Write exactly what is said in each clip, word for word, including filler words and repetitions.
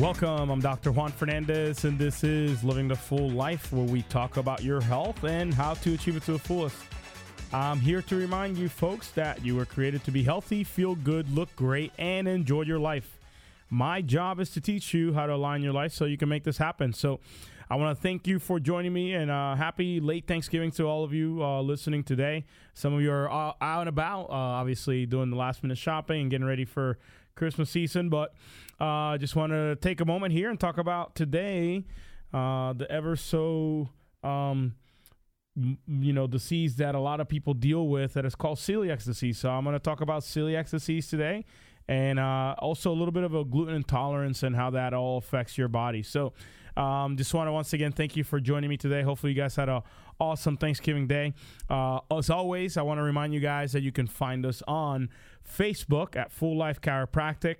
Welcome, I'm Doctor Juan Fernandez, and this is Living the Full Life, where we talk about your health and how to achieve it to the fullest. I'm here to remind you folks that you were created to be healthy, feel good, look great, and enjoy your life. My job is to teach you how to align your life so you can make this happen. So I want to thank you for joining me, and uh, happy late Thanksgiving to all of you uh, listening today. Some of you are out and about, uh, obviously doing the last minute shopping and getting ready for Christmas season, but I uh, just want to take a moment here and talk about today, uh, the ever so, um, m- you know, disease that a lot of people deal with that is called celiac disease. So I'm going to talk about celiac disease today, and uh, also a little bit of a gluten intolerance and how that all affects your body. So um, just want to once again thank you for joining me today. Hopefully you guys had a awesome Thanksgiving Day. Uh, as always, I want to remind you guys that you can find us on Facebook at Full Life Chiropractic.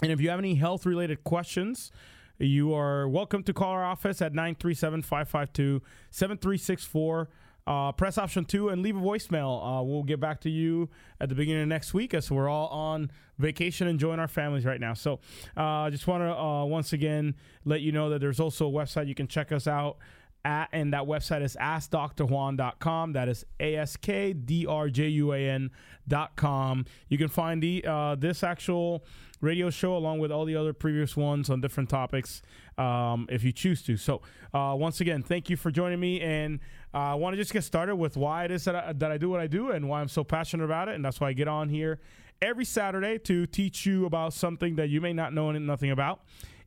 And if you have any health-related questions, you are welcome to call our office at nine three seven, five five two, seven three six four. Uh, press option two and leave a voicemail. Uh, we'll get back to you at the beginning of next week, as we're all on vacation enjoying our families right now. So I uh, just want to uh, once again let you know that there's also a website you can check us out at, and that website is Ask Doctor Juan dot com. That is A S K D R J U A N dot com. You can find the uh, this actual radio show along with all the other previous ones on different topics um, if you choose to. So uh, once again, thank you for joining me, and uh, I want to just get started with why it is that I, that I do what I do and why I'm so passionate about it, and that's why I get on here every Saturday to teach you about something that you may not know nothing about,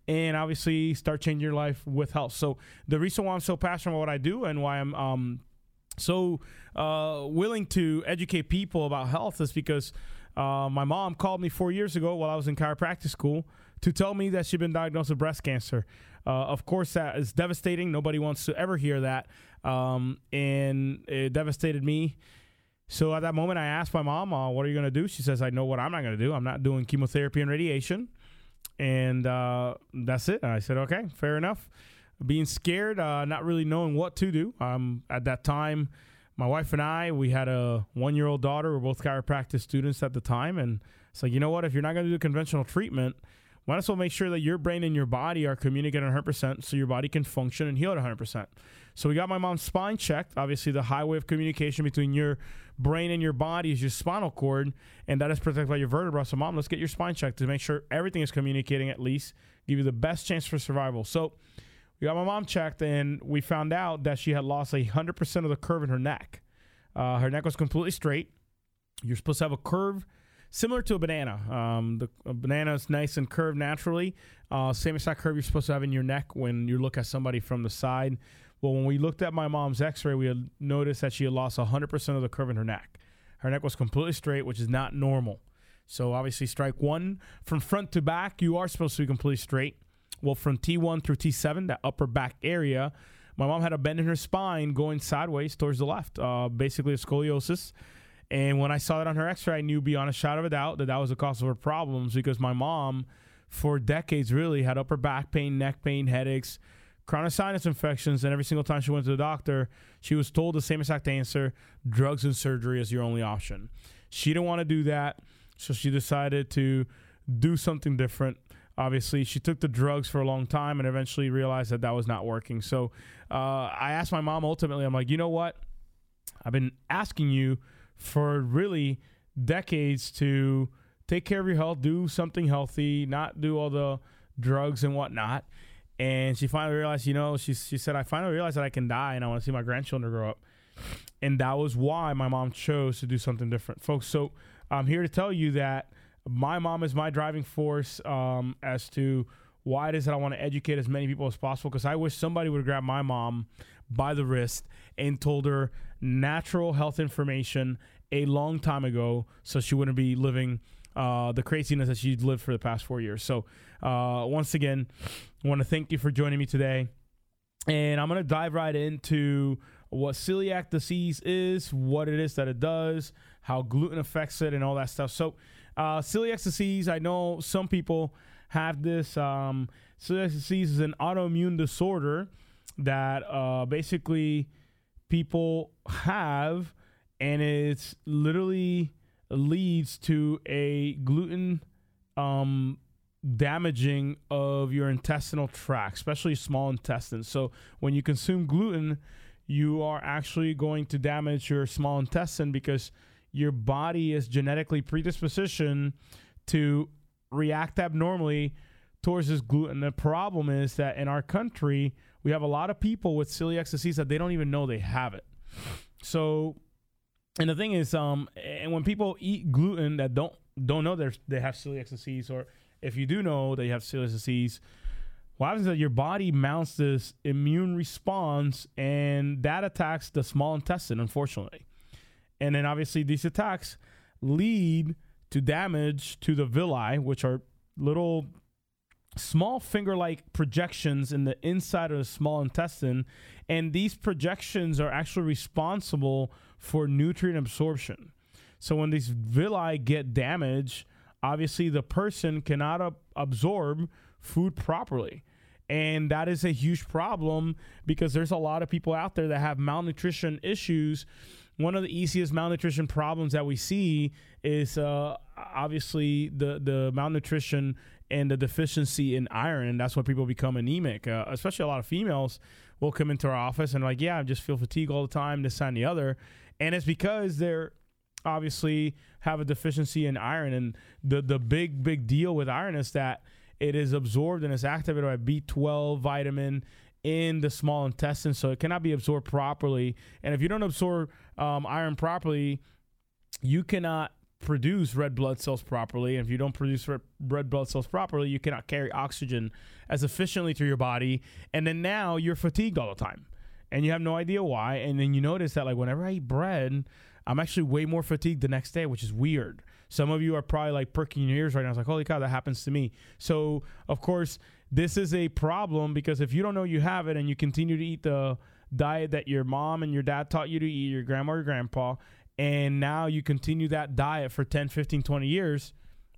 and obviously start changing your life with health. So the reason why I'm so passionate about what I do and why I'm um, so uh, willing to educate people about health is because Uh, my mom called me four years ago while I was in chiropractic school to tell me that she'd been diagnosed with breast cancer. Uh, of course, that is devastating. Nobody wants to ever hear that. Um, and it devastated me. So at that moment, I asked my mom, uh, what are you going to do? She says, I know what I'm not going to do. I'm not doing chemotherapy and radiation. And uh, that's it. And I said, okay, fair enough. Being scared, uh, not really knowing what to do. Um, at that time, my wife and I, we had a one-year-old daughter. We're both chiropractic students at the time. And it's like, you know what? If you're not going to do conventional treatment, might as well make sure that your brain and your body are communicating one hundred percent so your body can function and heal at one hundred percent. So we got my mom's spine checked. Obviously, the highway of communication between your brain and your body is your spinal cord, and that is protected by your vertebra. So, Mom, let's get your spine checked to make sure everything is communicating, at least give you the best chance for survival. So we got my mom checked, and we found out that she had lost one hundred percent of the curve in her neck. Uh, her neck was completely straight. You're supposed to have a curve similar to a banana. Um, the a banana is nice and curved naturally. Uh, same exact curve you're supposed to have in your neck when you look at somebody from the side. Well, when we looked at my mom's x-ray, we had noticed that she had lost one hundred percent of the curve in her neck. Her neck was completely straight, which is not normal. So obviously strike one, from front to back, you are supposed to be completely straight. Well, from T one through T seven, that upper back area, my mom had a bend in her spine going sideways towards the left, uh, basically a scoliosis. And when I saw that on her x-ray, I knew beyond a shadow of a doubt that that was the cause of her problems, because my mom, for decades really, had upper back pain, neck pain, headaches, chronic sinus infections, and every single time she went to the doctor, she was told the same exact answer: drugs and surgery is your only option. She didn't want to do that, so she decided to do something different. Obviously, she took the drugs for a long time and eventually realized that that was not working. So uh, I asked my mom ultimately, I'm like, you know what? I've been asking you for really decades to take care of your health, do something healthy, not do all the drugs and whatnot. And she finally realized, you know, she, she said, I finally realized that I can die and I want to see my grandchildren grow up. And that was why my mom chose to do something different. Folks, so I'm here to tell you that my mom is my driving force um, as to why it is that I want to educate as many people as possible, because I wish somebody would grab my mom by the wrist and told her natural health information a long time ago so she wouldn't be living uh, the craziness that she'd lived for the past four years. So uh, once again, I want to thank you for joining me today. And I'm going to dive right into what celiac disease is, what it is that it does, how gluten affects it, and all that stuff. So uh, celiac disease, I know some people have this. Um, celiac disease is an autoimmune disorder that uh, basically people have, and it's literally leads to a gluten um, damaging of your intestinal tract, especially small intestine. So when you consume gluten, you are actually going to damage your small intestine because your body is genetically predispositioned to react abnormally towards this gluten. The problem is that in our country, we have a lot of people with celiac disease that they don't even know they have it. So, and the thing is, um, and when people eat gluten that don't don't know they they have celiac disease, or if you do know that you have celiac disease, what happens is that your body mounts this immune response, and that attacks the small intestine, unfortunately. And then obviously these attacks lead to damage to the villi, which are little small finger-like projections in the inside of the small intestine. And these projections are actually responsible for nutrient absorption. So when these villi get damaged, obviously the person cannot ab- absorb food properly. And that is a huge problem because there's a lot of people out there that have malnutrition issues. One of the easiest malnutrition problems that we see is uh, obviously the, the malnutrition and the deficiency in iron. And that's why people become anemic, uh, especially a lot of females will come into our office and like, yeah, I just feel fatigue all the time, this and the other. And it's because they're obviously have a deficiency in iron. And the, the big, big deal with iron is that it is absorbed and is activated by B twelve vitamin in the small intestine, so it cannot be absorbed properly. And if you don't absorb um, iron properly, you cannot produce red blood cells properly. And if you don't produce red, red blood cells properly, you cannot carry oxygen as efficiently through your body. And then now you're fatigued all the time and you have no idea why. And then you notice that like whenever I eat bread, I'm actually way more fatigued the next day, which is weird. Some of you are probably like pricking your ears right now. It's like, holy cow, that happens to me. So of course, this is a problem because if you don't know you have it and you continue to eat the diet that your mom and your dad taught you to eat, your grandma or your grandpa, and now you continue that diet for ten, fifteen, twenty years,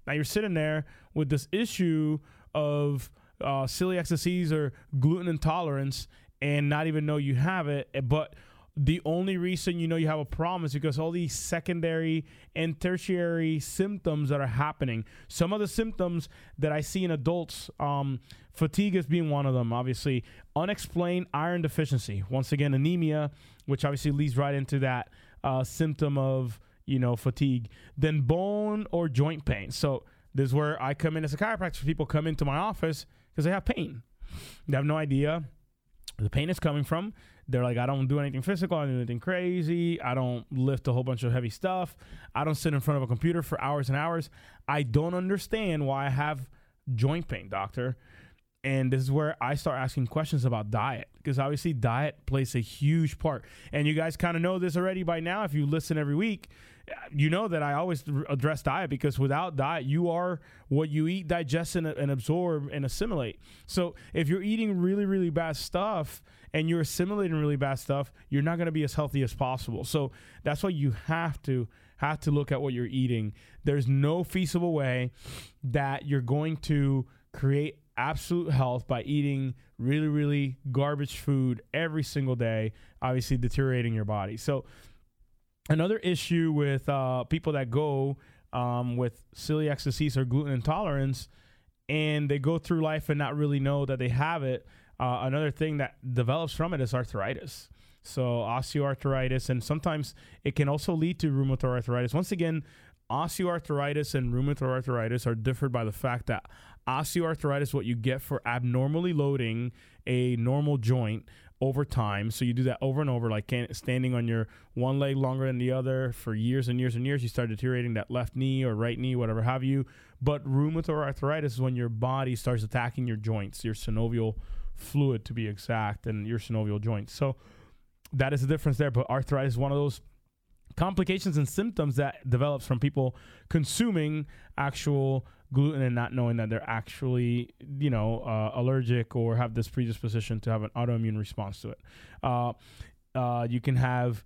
now you're sitting there with this issue of uh, celiac disease or gluten intolerance and not even know you have it. But the only reason you know you have a problem is because all these secondary and tertiary symptoms that are happening. Some of the symptoms that I see in adults, um, fatigue is being one of them, obviously. Unexplained iron deficiency. Once again, anemia, which obviously leads right into that uh, symptom of, you know, fatigue. Then bone or joint pain. So this is where I come in as a chiropractor. People come into my office because they have pain. They have no idea where the pain is coming from. They're like, I don't do anything physical. I don't do anything crazy. I don't lift a whole bunch of heavy stuff. I don't sit in front of a computer for hours and hours. I don't understand why I have joint pain, doctor. And this is where I start asking questions about diet, because obviously diet plays a huge part. And you guys kind of know this already by now. If you listen every week, you know that I always address diet, because without diet, you are what you eat, digest, and, and absorb and assimilate. So if you're eating really, really bad stuff, and you're assimilating really bad stuff, you're not going to be as healthy as possible. So that's why you have to have to look at what you're eating. There's no feasible way that you're going to create absolute health by eating really, really garbage food every single day, obviously deteriorating your body. So another issue with uh, people that go um, with celiac disease or gluten intolerance, and they go through life and not really know that they have it, Uh, another thing that develops from it is arthritis. So osteoarthritis, and sometimes it can also lead to rheumatoid arthritis. Once again, osteoarthritis and rheumatoid arthritis are differed by the fact that osteoarthritis is what you get for abnormally loading a normal joint over time. So you do that over and over, like can't, standing on your one leg longer than the other for years and years and years. You start deteriorating that left knee or right knee, whatever have you. But rheumatoid arthritis is when your body starts attacking your joints, your synovial fluid to be exact, and your synovial joints. So that is the difference there. But arthritis is one of those complications and symptoms that develops from people consuming actual gluten and not knowing that they're actually, you know, uh, allergic or have this predisposition to have an autoimmune response to it. Uh, uh, you can have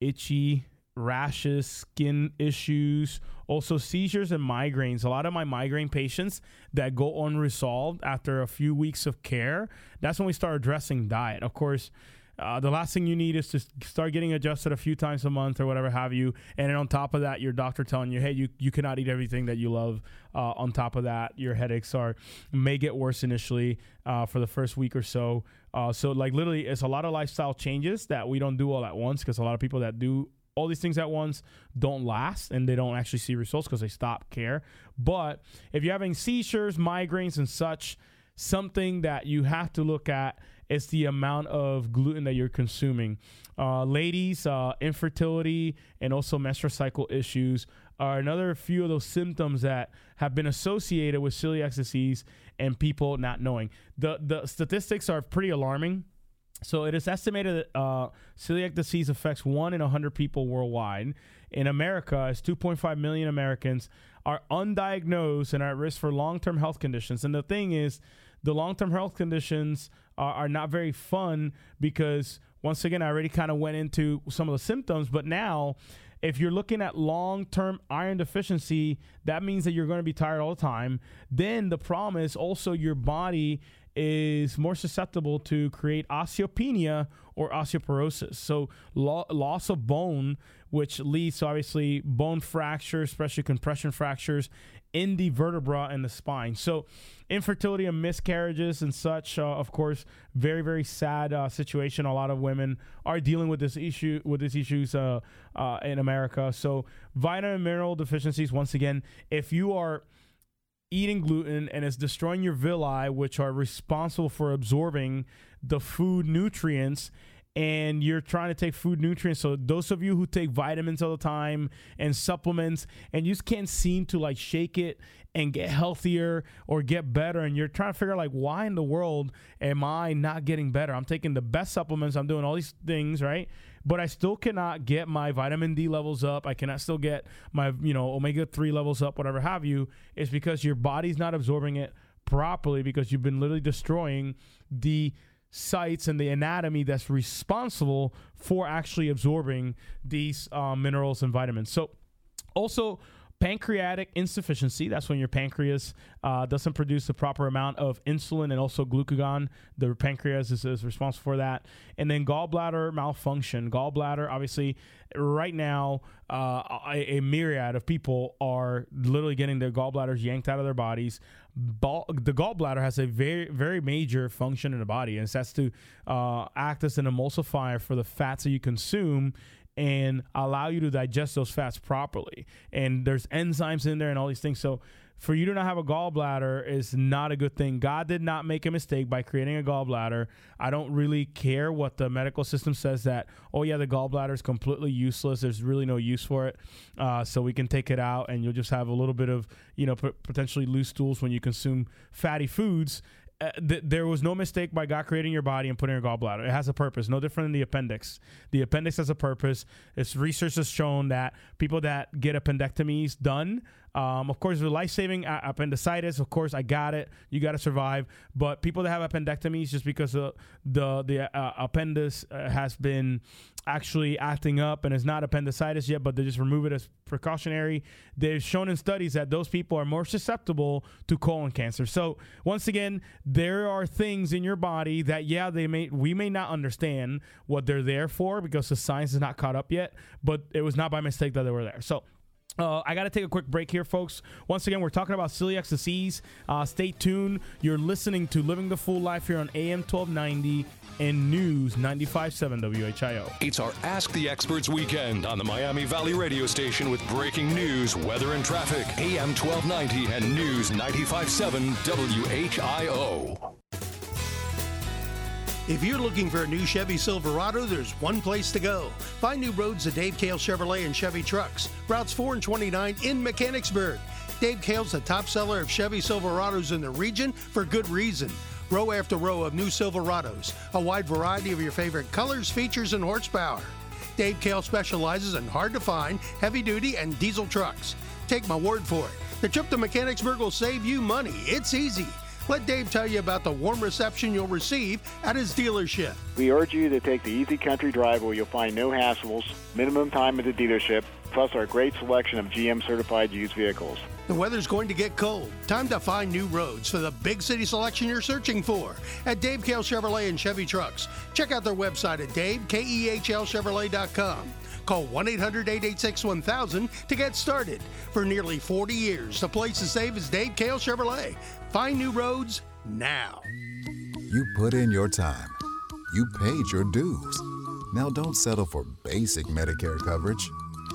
itchy rashes, skin issues, also seizures and migraines. A lot of my migraine patients that go unresolved after a few weeks of care, that's when we start addressing diet. Of course, uh, the last thing you need is to start getting adjusted a few times a month or whatever have you. And then on top of that, your doctor telling you, hey, you, you cannot eat everything that you love. Uh, on top of that, your headaches are may get worse initially uh, for the first week or so. Uh, so like literally, it's a lot of lifestyle changes that we don't do all at once, because a lot of people that do all these things at once don't last and they don't actually see results because they stop care. But if you're having seizures, migraines, and such, something that you have to look at is the amount of gluten that you're consuming. Uh, ladies, uh, infertility, and also menstrual cycle issues are another few of those symptoms that have been associated with celiac disease and people not knowing. The, the statistics are pretty alarming. So it is estimated that uh, celiac disease affects one in one hundred people worldwide. In America, it's two point five million Americans are undiagnosed and are at risk for long-term health conditions. And the thing is, the long-term health conditions are, are not very fun because, once again, I already kind of went into some of the symptoms, but now if you're looking at long-term iron deficiency, that means that you're going to be tired all the time. Then the problem is also your body is more susceptible to create osteopenia or osteoporosis. So lo- loss of bone, which leads to obviously bone fractures, especially compression fractures in the vertebra and the spine. So infertility and miscarriages and such, uh, of course, very, very sad uh, situation. A lot of women are dealing with this issue, with these issues uh, uh, in America. So vitamin and mineral deficiencies, once again, if you are eating gluten and it's destroying your villi, which are responsible for absorbing the food nutrients, and you're trying to take food nutrients. So those of you who take vitamins all the time and supplements and you just can't seem to like shake it and get healthier or get better, and you're trying to figure out like, why in the world am I not getting better? I'm taking the best supplements, I'm doing all these things, right? But I still cannot get my vitamin D levels up. I cannot still get my, you know, omega three levels up, whatever have you. It's because your body's not absorbing it properly because you've been literally destroying the sites and the anatomy that's responsible for actually absorbing these uh, minerals and vitamins. So also pancreatic insufficiency, that's when your pancreas uh, doesn't produce the proper amount of insulin and also glucagon. The pancreas is, is responsible for that. And then gallbladder malfunction. Gallbladder, obviously, right now, uh, a, a myriad of people are literally getting their gallbladders yanked out of their bodies. Ball, the gallbladder has a very, very major function in the body, and that's to uh, act as an emulsifier for the fats that you consume and allow you to digest those fats properly. And there's enzymes in there and all these things. So for you to not have a gallbladder is not a good thing. God did not make a mistake by creating a gallbladder. I don't really care what the medical system says that, oh yeah, the gallbladder is completely useless. There's really no use for it. Uh, so we can take it out and you'll just have a little bit of, you know, p- potentially loose stools when you consume fatty foods. Uh, th- there was no mistake by God creating your body and putting your gallbladder. It has a purpose, no different than the appendix. The appendix has a purpose. It's research has shown that people that get appendectomies done, um, of course, with life-saving uh, appendicitis, of course, I got it. You got to survive. But people that have appendectomies just because uh, the the uh, appendix uh, has been actually acting up and it's not appendicitis yet, but they just remove it as precautionary. They've shown in studies that those people are more susceptible to colon cancer. So once again, there are things in your body that, yeah, they may we may not understand what they're there for because the science is not caught up yet, but it was not by mistake that they were there. So Uh, I got to take a quick break here, folks. Once again, we're talking about celiac disease. Uh, stay tuned. You're listening to Living the Full Life here on A M twelve ninety and News ninety-five point seven W H I O. It's our Ask the Experts weekend on the Miami Valley radio station with breaking news, weather, and traffic. A M twelve ninety and News ninety-five point seven W H I O. If you're looking for a new Chevy Silverado, there's one place to go. Find new roads at Dave Kehl Chevrolet and Chevy Trucks, routes four and twenty-nine in Mechanicsburg. Dave Kehl's the top seller of Chevy Silverados in the region for good reason. Row after row of new Silverados, a wide variety of your favorite colors, features, and horsepower. Dave Kehl specializes in hard-to-find, heavy-duty, and diesel trucks. Take my word for it. The trip to Mechanicsburg will save you money. It's easy. Let Dave tell you about the warm reception you'll receive at his dealership. We urge you to take the easy country drive where you'll find no hassles, minimum time at the dealership, plus our great selection of G M-certified used vehicles. The weather's going to get cold. Time to find new roads for the big city selection you're searching for at Dave Kehl Chevrolet and Chevy Trucks. Check out their website at Dave K E H L Chevrolet dot com. Call one eight hundred eight eight six one thousand to get started. For nearly forty years, the place to save is Dave Kehl Chevrolet. Find new roads now. You put in your time. You paid your dues. Now don't settle for basic Medicare coverage.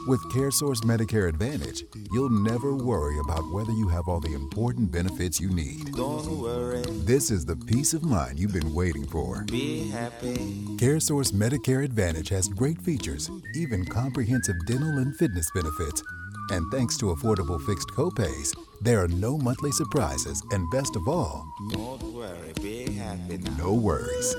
With CareSource Medicare Advantage, you'll never worry about whether you have all the important benefits you need. Don't worry. This is the peace of mind you've been waiting for. Be happy. CareSource Medicare Advantage has great features, even comprehensive dental and fitness benefits. And thanks to affordable fixed copays, there are no monthly surprises, and best of all, don't worry, be happy now. No worries.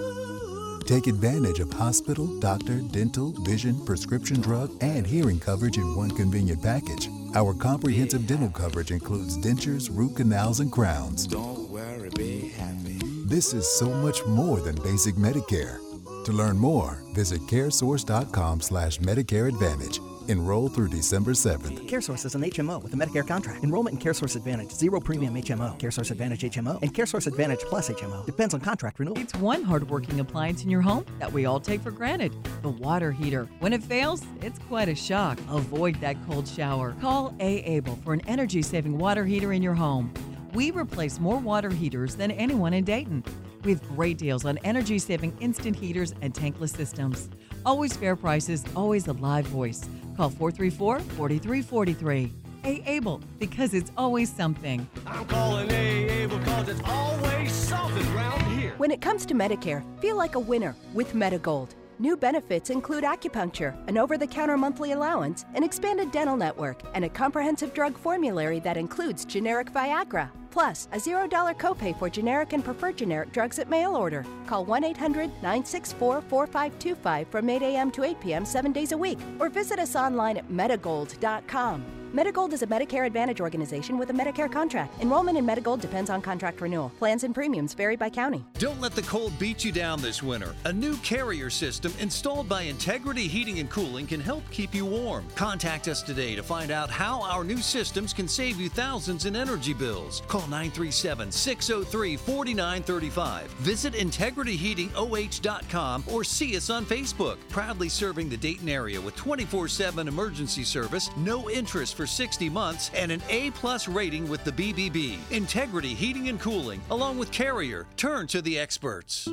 Take advantage of hospital, doctor, dental, vision, prescription drug, and hearing coverage in one convenient package. Our comprehensive dental coverage includes dentures, root canals, and crowns. Don't worry, be happy. This is so much more than basic Medicare. To learn more, visit caresource.com slash Medicare Advantage. Enroll through December seventh. CareSource is an H M O with a Medicare contract. Enrollment in CareSource Advantage, zero premium H M O, CareSource Advantage H M O, and CareSource Advantage Plus H M O. Depends on contract renewal. It's one hardworking appliance in your home that we all take for granted, the water heater. When it fails, it's quite a shock. Avoid that cold shower. Call A-Able for an energy-saving water heater in your home. We replace more water heaters than anyone in Dayton. We have great deals on energy-saving instant heaters and tankless systems. Always fair prices, always a live voice. Call four three four, four three four three. A-Able, because it's always something. I'm calling A-Able because it's always something around here. When it comes to Medicare, feel like a winner with Medigold. New benefits include acupuncture, an over-the-counter monthly allowance, an expanded dental network, and a comprehensive drug formulary that includes generic Viagra, plus a zero dollar copay for generic and preferred generic drugs at mail order. Call one eight hundred nine six four four five two five from eight a.m. to eight p.m. seven days a week, or visit us online at Medigold dot com. Medigold is a Medicare Advantage organization with a Medicare contract. Enrollment in Medigold depends on contract renewal. Plans and premiums vary by county. Don't let the cold beat you down this winter. A new Carrier system installed by Integrity Heating and Cooling can help keep you warm. Contact us today to find out how our new systems can save you thousands in energy bills. Call nine three seven, six oh three, four nine three five. Visit Integrity Heating O H dot com or see us on Facebook. Proudly serving the Dayton area with twenty-four seven emergency service, no interest for sixty months, and an A-plus rating with the B B B. Integrity Heating and Cooling, along with Carrier. Turn to the experts.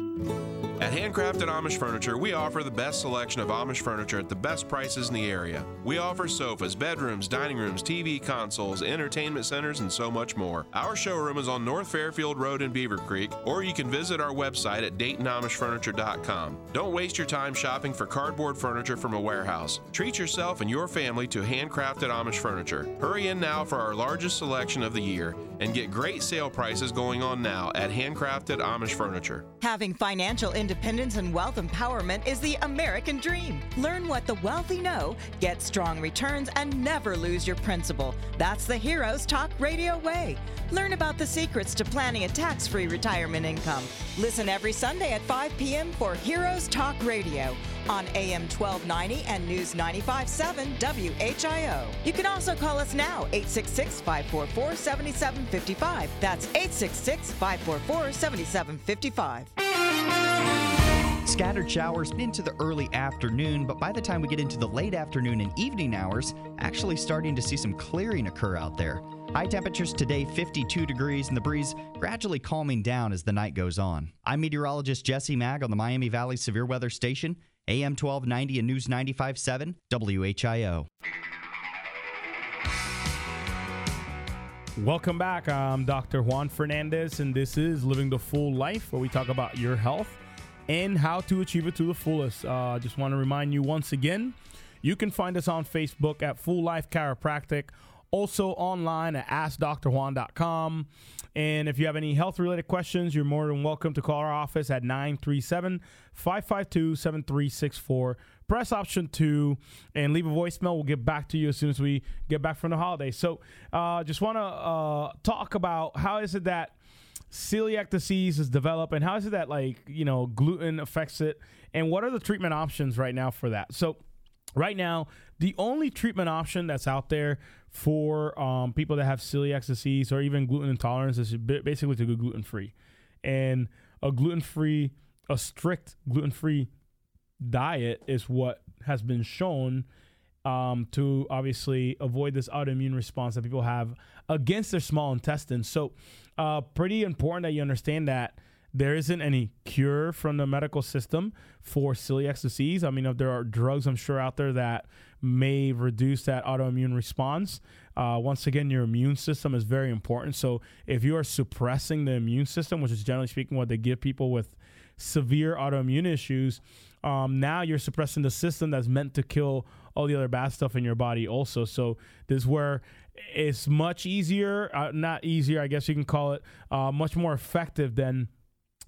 At Handcrafted Amish Furniture, we offer the best selection of Amish furniture at the best prices in the area. We offer sofas, bedrooms, dining rooms, T V consoles, entertainment centers, and so much more. Our showroom is on North Fairfield Road in Beaver Creek, or you can visit our website at Dayton Amish Furniture dot com. Don't waste your time shopping for cardboard furniture from a warehouse. Treat yourself and your family to Handcrafted Amish Furniture. Hurry in now for our largest selection of the year and get great sale prices going on now at Handcrafted Amish Furniture. Having financial independence Independence and wealth empowerment is the American dream. Learn what the wealthy know, get strong returns, and never lose your principal. That's the Heroes Talk Radio way. Learn about the secrets to planning a tax-free retirement income. Listen every Sunday at five p.m. for Heroes Talk Radio on A M twelve ninety and News ninety-five point seven W H I O. You can also call us now, eight six six, five four four, seven seven five five. That's eight six six, five four four, seven seven five five. Scattered showers into the early afternoon, but by the time we get into the late afternoon and evening hours, actually starting to see some clearing occur out there. High temperatures today, fifty-two degrees, and the breeze gradually calming down as the night goes on. I'm meteorologist Jesse Mag on the Miami Valley Severe Weather Station, A M twelve ninety and News ninety-five point seven W H I O. Welcome back. I'm Doctor Juan Fernandez, and this is Living the Full Life, where we talk about your health and how to achieve it to the fullest. I uh, just want to remind you once again, you can find us on Facebook at Full Life Chiropractic, Also online at ask D R Juan dot com. And if you have any health-related questions, you're more than welcome to call our office at nine three seven, five five two, seven three six four. Press option two and leave a voicemail. We'll get back to you as soon as we get back from the holidays. So uh, just want to uh, talk about how is it that celiac disease is developed, and how is it that, like, you know, gluten affects it, and what are the treatment options right now for that? So right now, the only treatment option that's out there for um, people that have celiac disease or even gluten intolerance is basically to go gluten-free. And a gluten-free, a strict gluten-free diet is what has been shown um, to obviously avoid this autoimmune response that people have against their small intestine. So uh, pretty important that you understand that there isn't any cure from the medical system for celiac disease. I mean, if there are drugs, I'm sure, out there that may reduce that autoimmune response. Uh, once again, your immune system is very important. So if you are suppressing the immune system, which is generally speaking what they give people with severe autoimmune issues, um, now you're suppressing the system that's meant to kill all the other bad stuff in your body also. So this is where it's much easier, uh, not easier, I guess you can call it, uh, much more effective than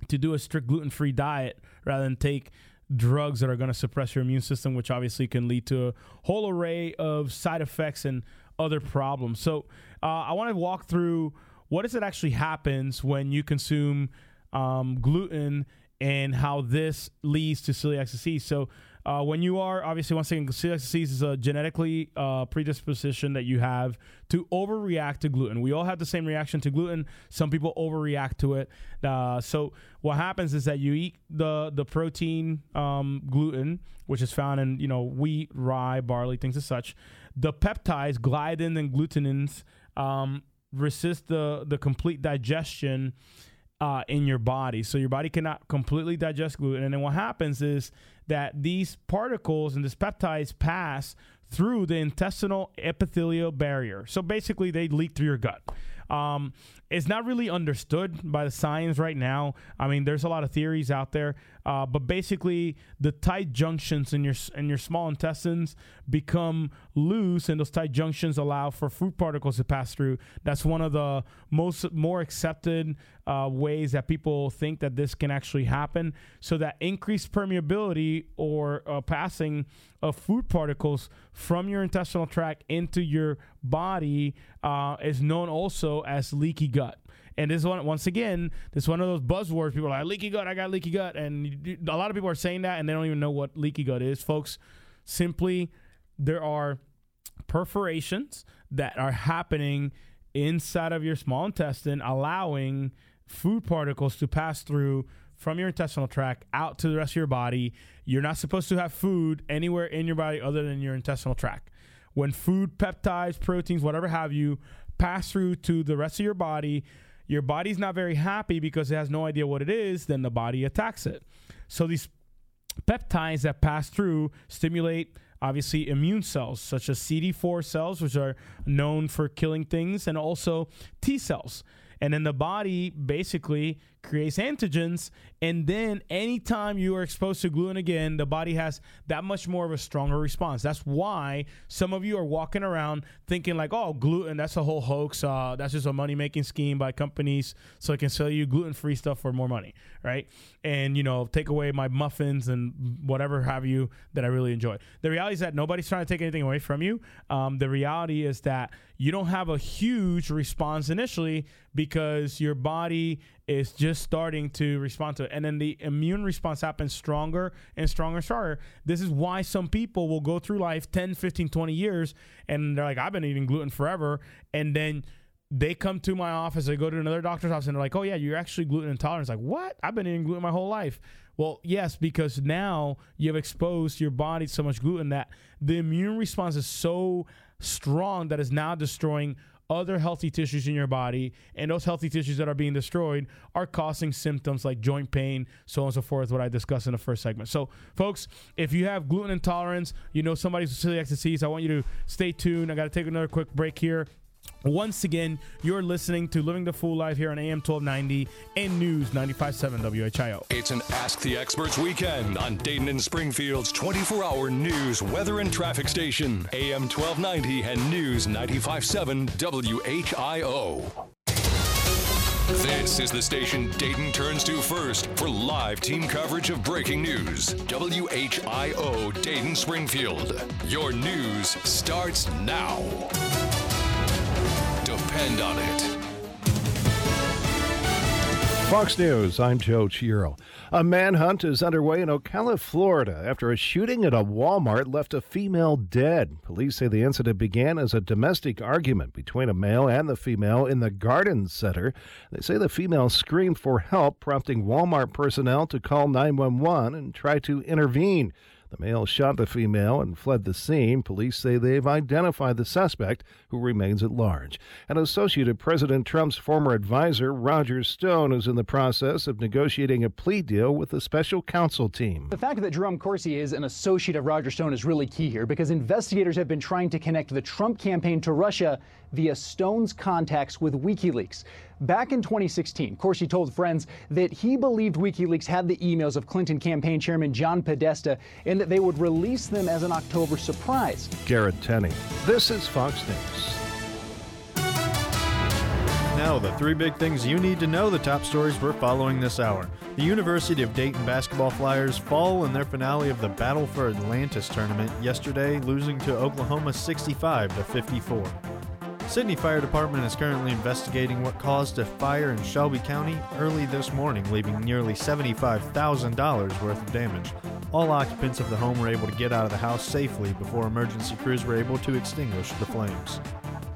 to do a strict gluten-free diet rather than take drugs that are going to suppress your immune system, which obviously can lead to a whole array of side effects and other problems. So uh, I want to walk through what is it actually happens when you consume um, gluten and how this leads to celiac disease. So uh, when you are, obviously, once again, celiac disease is a genetically uh, predisposition that you have to overreact to gluten. We all have the same reaction to gluten. Some people overreact to it. Uh, so what happens is that you eat the the protein um, gluten, which is found in, you know, wheat, rye, barley, things as such. The peptides, gliadin and glutenins, um, resist the the complete digestion Uh, in your body. So your body cannot completely digest gluten. And then what happens is that these particles and these peptides pass through the intestinal epithelial barrier. So basically they leak through your gut. Um, it's not really understood by the science right now. I mean, there's a lot of theories out there, uh, but basically the tight junctions in your in your small intestines become loose, and those tight junctions allow for food particles to pass through. That's one of the most more accepted uh, ways that people think that this can actually happen. So that increased permeability or uh, passing of food particles from your intestinal tract into your body uh, is known also as leaky gut. And this one, once again, this is one of those buzzwords. People are like, leaky gut, I got leaky gut. And a lot of people are saying that, and they don't even know what leaky gut is. Folks, simply, there are perforations that are happening inside of your small intestine, allowing food particles to pass through from your intestinal tract out to the rest of your body. You're not supposed to have food anywhere in your body other than your intestinal tract. When food, peptides, proteins, whatever have you, pass through to the rest of your body, your body's not very happy because it has no idea what it is, then the body attacks it. So these peptides that pass through stimulate, obviously, immune cells, such as C D four cells, which are known for killing things, and also T cells. And then the body basically creates antigens, and then anytime you are exposed to gluten again, the body has that much more of a stronger response. That's why some of you are walking around thinking like, oh, gluten, that's a whole hoax. Uh, that's just a money-making scheme by companies so they can sell you gluten-free stuff for more money, right? And, you know, take away my muffins and whatever have you that I really enjoy. The reality is that nobody's trying to take anything away from you. Um, the reality is that you don't have a huge response initially because your body is just starting to respond to it. And then the immune response happens stronger and stronger and stronger. This is why some people will go through life ten, fifteen, twenty years, and they're like, I've been eating gluten forever. And then they come to my office, they go to another doctor's office, and they're like, oh, yeah, you're actually gluten intolerant. It's like, what? I've been eating gluten my whole life. Well, yes, because now you have exposed your body to so much gluten that the immune response is so strong that it's now destroying other healthy tissues in your body, and those healthy tissues that are being destroyed are causing symptoms like joint pain, so on and so forth, what I discussed in the first segment. So, folks, if you have gluten intolerance, you know somebody's with celiac disease, I want you to stay tuned. I got to take another quick break here. Once again, you're listening to Living the Full Life here on A M twelve ninety and News ninety-five point seven W H I O. It's an Ask the Experts weekend on Dayton and Springfield's twenty-four hour news, weather, and traffic station. A M twelve ninety and News ninety-five point seven W H I O. This is the station Dayton turns to first for live team coverage of breaking news. W H I O Dayton Springfield. Your news starts now. Depend on it. Fox News, I'm Joe Chiaro. A manhunt is underway in Ocala, Florida, after a shooting at a Walmart left a female dead. Police say the incident began as a domestic argument between a male and the female in the garden center. They say the female screamed for help, prompting Walmart personnel to call nine one one and try to intervene. The male shot the female and fled the scene. Police say they've identified the suspect, who remains at large. And Associated President Trump's former advisor, Roger Stone, is in the process of negotiating a plea deal with the special counsel team. The fact that Jerome Corsi is an associate of Roger Stone is really key here, because investigators have been trying to connect the Trump campaign to Russia via Stone's contacts with WikiLeaks. Back in twenty sixteen, Corsi told friends that he believed WikiLeaks had the emails of Clinton campaign chairman John Podesta and that they would release them as an October surprise. Garrett Tenney, this is Fox News. Now, the three big things you need to know, the top stories we're following this hour. The University of Dayton basketball Flyers fall in their finale of the Battle for Atlantis tournament yesterday, losing to Oklahoma sixty-five to fifty-four. Sydney Fire Department is currently investigating what caused a fire in Shelby County early this morning, leaving nearly seventy-five thousand dollars worth of damage. All occupants of the home were able to get out of the house safely before emergency crews were able to extinguish the flames.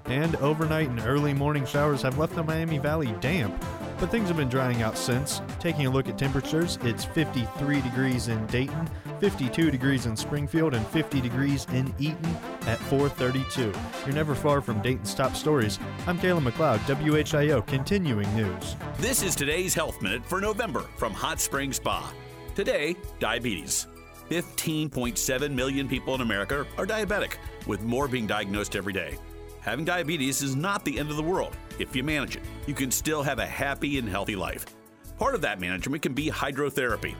And overnight and early morning showers have left the Miami Valley damp, but things have been drying out since. Taking a look at temperatures, it's fifty-three degrees in Dayton, fifty-two degrees in Springfield, and fifty degrees in Eaton at four thirty-two. You're never far from Dayton's top stories. I'm Kayla McLeod, W H I O Continuing News. This is today's Health Minute for November from Hot Spring Spa. Today, diabetes. fifteen point seven million people in America are diabetic, with more being diagnosed every day. Having diabetes is not the end of the world. If you manage it, you can still have a happy and healthy life. Part of that management can be hydrotherapy.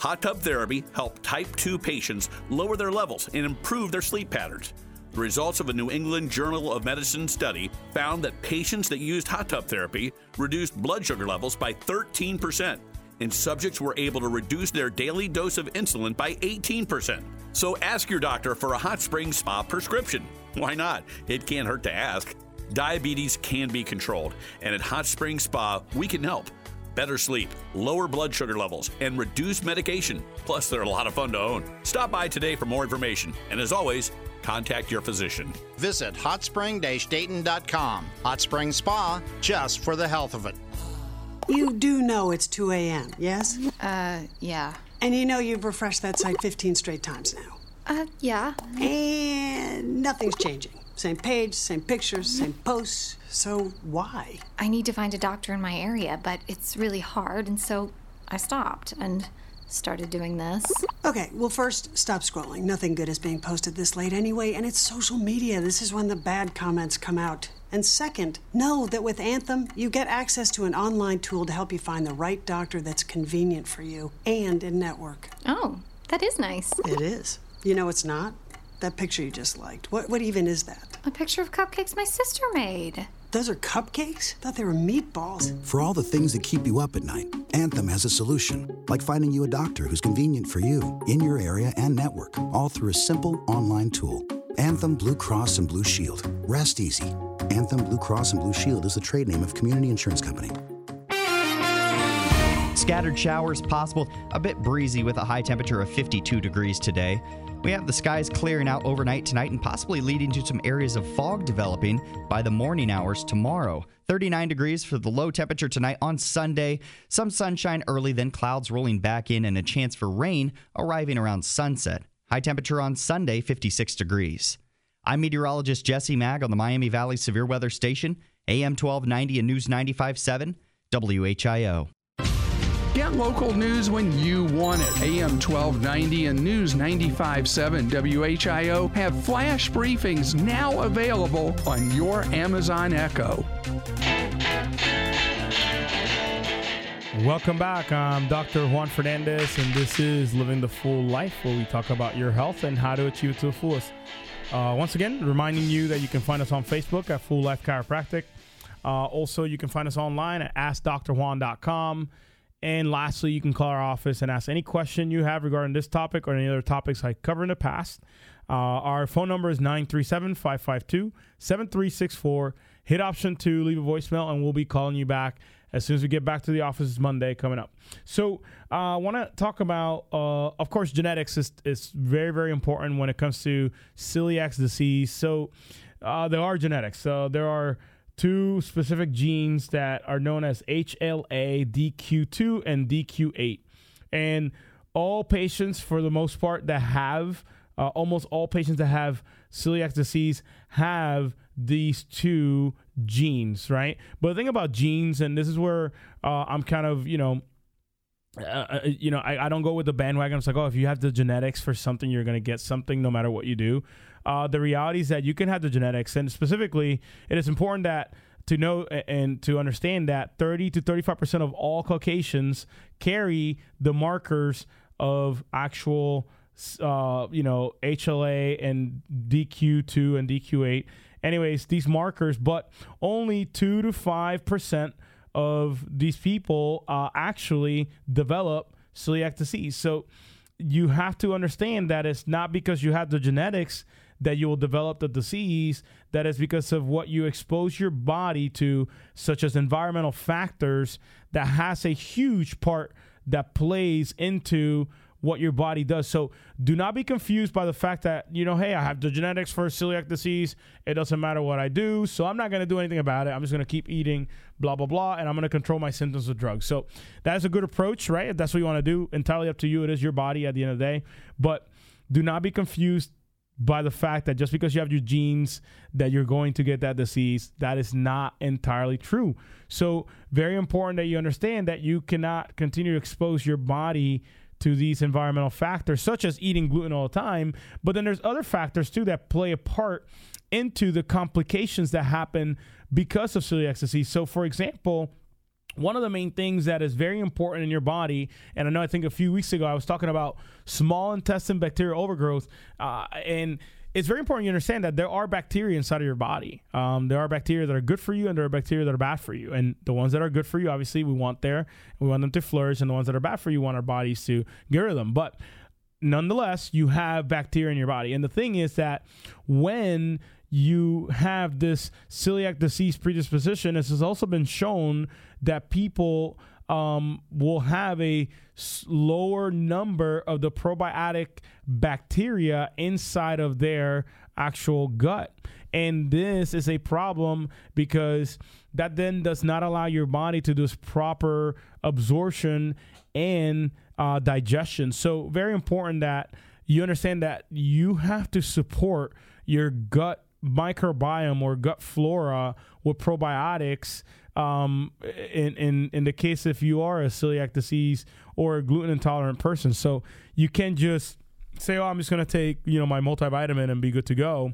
Hot tub therapy helped type two patients lower their levels and improve their sleep patterns. The results of a New England Journal of Medicine study found that patients that used hot tub therapy reduced blood sugar levels by thirteen percent, and subjects were able to reduce their daily dose of insulin by eighteen percent. So ask your doctor for a hot spring spa prescription. Why not? It can't hurt to ask. Diabetes can be controlled, and at Hot Spring Spa, we can help. Better sleep, lower blood sugar levels, and reduced medication. Plus, they're a lot of fun to own. Stop by today for more information. And as always, contact your physician. Visit hot spring dash dayton dot com. Hot Spring Spa, just for the health of it. You do know it's two a.m., yes? Uh, yeah. And you know you've refreshed that site fifteen straight times now. Uh, yeah. And nothing's changing. Same page, same pictures, same posts. So why? I need to find a doctor in my area, but it's really hard, and so I stopped and started doing this. Okay, well, first, stop scrolling. Nothing good is being posted this late anyway, and it's social media. This is when the bad comments come out. And second, know that with Anthem, you get access to an online tool to help you find the right doctor that's convenient for you and in network. Oh, that is nice. It is. You know it's not? That picture you just liked. What what even is that? A picture of cupcakes my sister made. Those are cupcakes? I thought they were meatballs. For all the things that keep you up at night, Anthem has a solution. Like finding you a doctor who's convenient for you, in your area and network, all through a simple online tool. Anthem Blue Cross and Blue Shield. Rest easy. Anthem Blue Cross and Blue Shield is the trade name of Community Insurance Company. Scattered showers possible, a bit breezy with a high temperature of fifty-two degrees today. We have the skies clearing out overnight tonight and possibly leading to some areas of fog developing by the morning hours tomorrow. thirty-nine degrees for the low temperature tonight on Sunday. Some sunshine early, then clouds rolling back in and a chance for rain arriving around sunset. High temperature on Sunday, fifty-six degrees. I'm meteorologist Jesse Mag on the Miami Valley Severe Weather Station, A M twelve ninety and News ninety-five point seven, W H I O. Get local news when you want it. A M twelve ninety and News ninety-five point seven W H I O have flash briefings now available on your Amazon Echo. Welcome back. I'm Doctor Juan Fernandez, and this is Living the Full Life, where we talk about your health and how to achieve it to the fullest. Uh, once again, reminding you that you can find us on Facebook at Full Life Chiropractic. Uh, also, you can find us online at Ask Doctor Juan dot com. And lastly, you can call our office and ask any question you have regarding this topic or any other topics I covered in the past. Uh, our phone number is nine three seven, five five two, seven three six four. Hit option two, leave a voicemail, and we'll be calling you back as soon as we get back to the office. It's Monday coming up. So I uh, want to talk about, uh, of course, genetics is, is very, very important when it comes to celiac disease. So uh, there are genetics. So there are two specific genes that are known as H L A D Q two and D Q eight. And all patients, for the most part, that have, uh, almost all patients that have celiac disease have these two genes, right? But the thing about genes, and this is where uh, I'm kind of, you know, uh, you know, I, I don't go with the bandwagon. It's like, oh, if you have the genetics for something, you're going to get something no matter what you do. Uh, the reality is that you can have the genetics, and specifically, it is important that to know and to understand that thirty to thirty-five percent of all Caucasians carry the markers of actual, uh, you know, H L A and D Q two and D Q eight. Anyways, these markers, but only two to five percent of these people uh, actually develop celiac disease. So you have to understand that it's not because you have the genetics that you will develop the disease. That is because of what you expose your body to, such as environmental factors, that has a huge part that plays into what your body does. So do not be confused by the fact that, you know, hey, I have the genetics for celiac disease. It doesn't matter what I do. So I'm not going to do anything about it. I'm just going to keep eating, blah, blah, blah. And I'm going to control my symptoms with drugs. So that's a good approach, right? If that's what you want to do, entirely up to you. It is your body at the end of the day. But do not be confused by the fact that just because you have your genes that you're going to get that disease. That is not entirely true. So very important that you understand that you cannot continue to expose your body to these environmental factors, such as eating gluten all the time. But then there's other factors too that play a part into the complications that happen because of celiac disease. So for example, one of the main things that is very important in your body, and I know I think a few weeks ago I was talking about small intestine bacterial overgrowth, uh, and it's very important you understand that there are bacteria inside of your body. Um, there are bacteria that are good for you, and there are bacteria that are bad for you. And the ones that are good for you, obviously, we want there. We want them to flourish, and the ones that are bad for you, we want our bodies to get rid of them. But nonetheless, you have bacteria in your body. And the thing is that when you have this celiac disease predisposition, this has also been shown that people um, will have a lower number of the probiotic bacteria inside of their actual gut. And this is a problem because that then does not allow your body to do its proper absorption and uh, digestion. So very important that you understand that you have to support your gut microbiome or gut flora with probiotics. Um, in, in, in the case if you are a celiac disease or a gluten intolerant person. So you can't just say, oh, I'm just going to take, you know, my multivitamin and be good to go.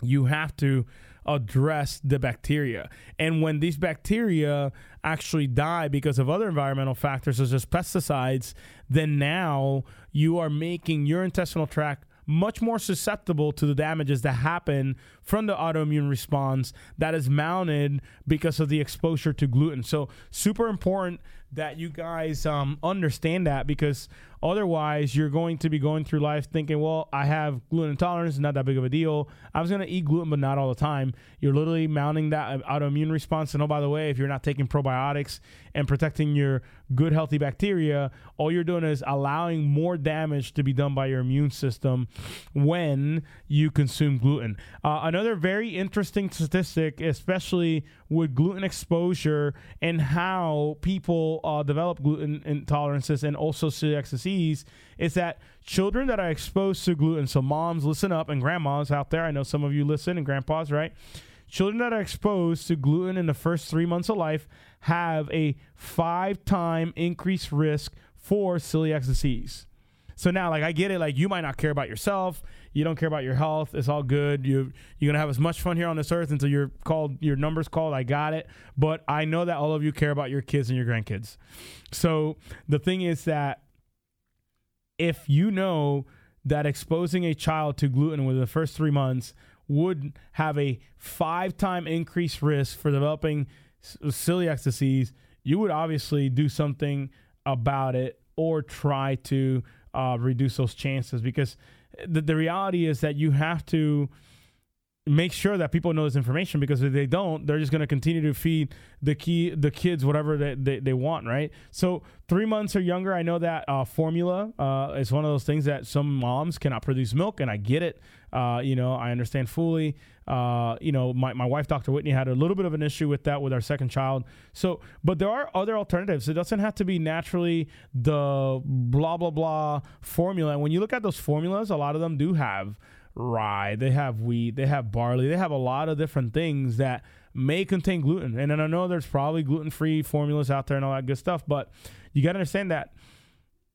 You have to address the bacteria. And when these bacteria actually die because of other environmental factors, such as pesticides, then now you are making your intestinal tract much more susceptible to the damages that happen from the autoimmune response that is mounted because of the exposure to gluten. So super important that you guys um, understand that, because otherwise you're going to be going through life thinking, well, I have gluten intolerance, not that big of a deal. I was going to eat gluten, but not all the time. You're literally mounting that autoimmune response. And oh, by the way, if you're not taking probiotics and protecting your good, healthy bacteria, all you're doing is allowing more damage to be done by your immune system when you consume gluten. Uh, another very interesting statistic, especially with gluten exposure and how people uh, develop gluten intolerances and also celiac disease, is that children that are exposed to gluten, so moms, listen up, and grandmas out there, I know some of you listen, and grandpas, right? Children that are exposed to gluten in the first three months of life have a five-time increased risk for celiac disease. So now, like, I get it. Like, you might not care about yourself. You don't care about your health. It's all good. You, you're going to have as much fun here on this earth until you're called, your number's called. I got it. But I know that all of you care about your kids and your grandkids. So the thing is that if you know that exposing a child to gluten within the first three months would have a five-time increased risk for developing celiac disease, you would obviously do something about it or try to uh, reduce those chances, because the, the reality is that you have to make sure that people know this information, because if they don't, they're just going to continue to feed the key, the kids whatever they, they, they want, right? So three months or younger, I know that uh, formula uh, is one of those things that some moms cannot produce milk, and I get it. Uh, you know, I understand fully. Uh, you know, my, my wife, Doctor Whitney, had a little bit of an issue with that with our second child. So, but there are other alternatives. It doesn't have to be naturally the blah, blah, blah formula. And when you look at those formulas, a lot of them do have rye, they have wheat, they have barley, they have a lot of different things that may contain gluten. And then I know there's probably gluten-free formulas out there and all that good stuff, but you got to understand that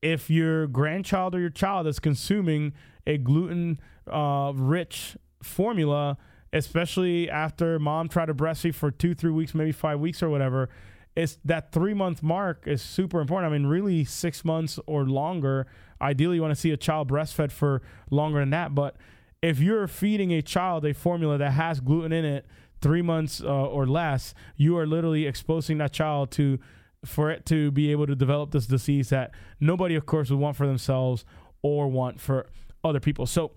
if your grandchild or your child is consuming a gluten uh, rich formula, especially after mom tried to breastfeed for two, three weeks, maybe five weeks or whatever, it's that three month mark is super important. I mean, really six months or longer. Ideally, you want to see a child breastfed for longer than that, but if you're feeding a child a formula that has gluten in it three months uh, or less, you are literally exposing that child to, for it to be able to develop this disease that nobody, of course, would want for themselves or want for other people. So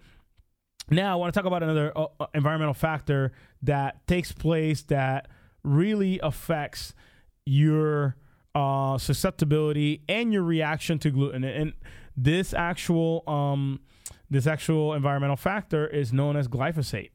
now I want to talk about another uh, environmental factor that takes place that really affects your uh, susceptibility and your reaction to gluten. And this actual... Um, This actual environmental factor is known as glyphosate.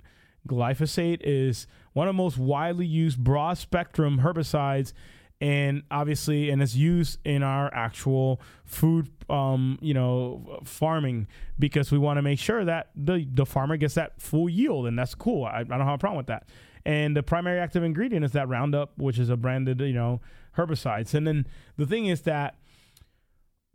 Glyphosate is one of the most widely used broad-spectrum herbicides, and obviously, and it's used in our actual food, um, you know, farming, because we want to make sure that the, the farmer gets that full yield, and that's cool. I, I don't have a problem with that. And the primary active ingredient is that Roundup, which is a branded, you know, herbicides. And then the thing is that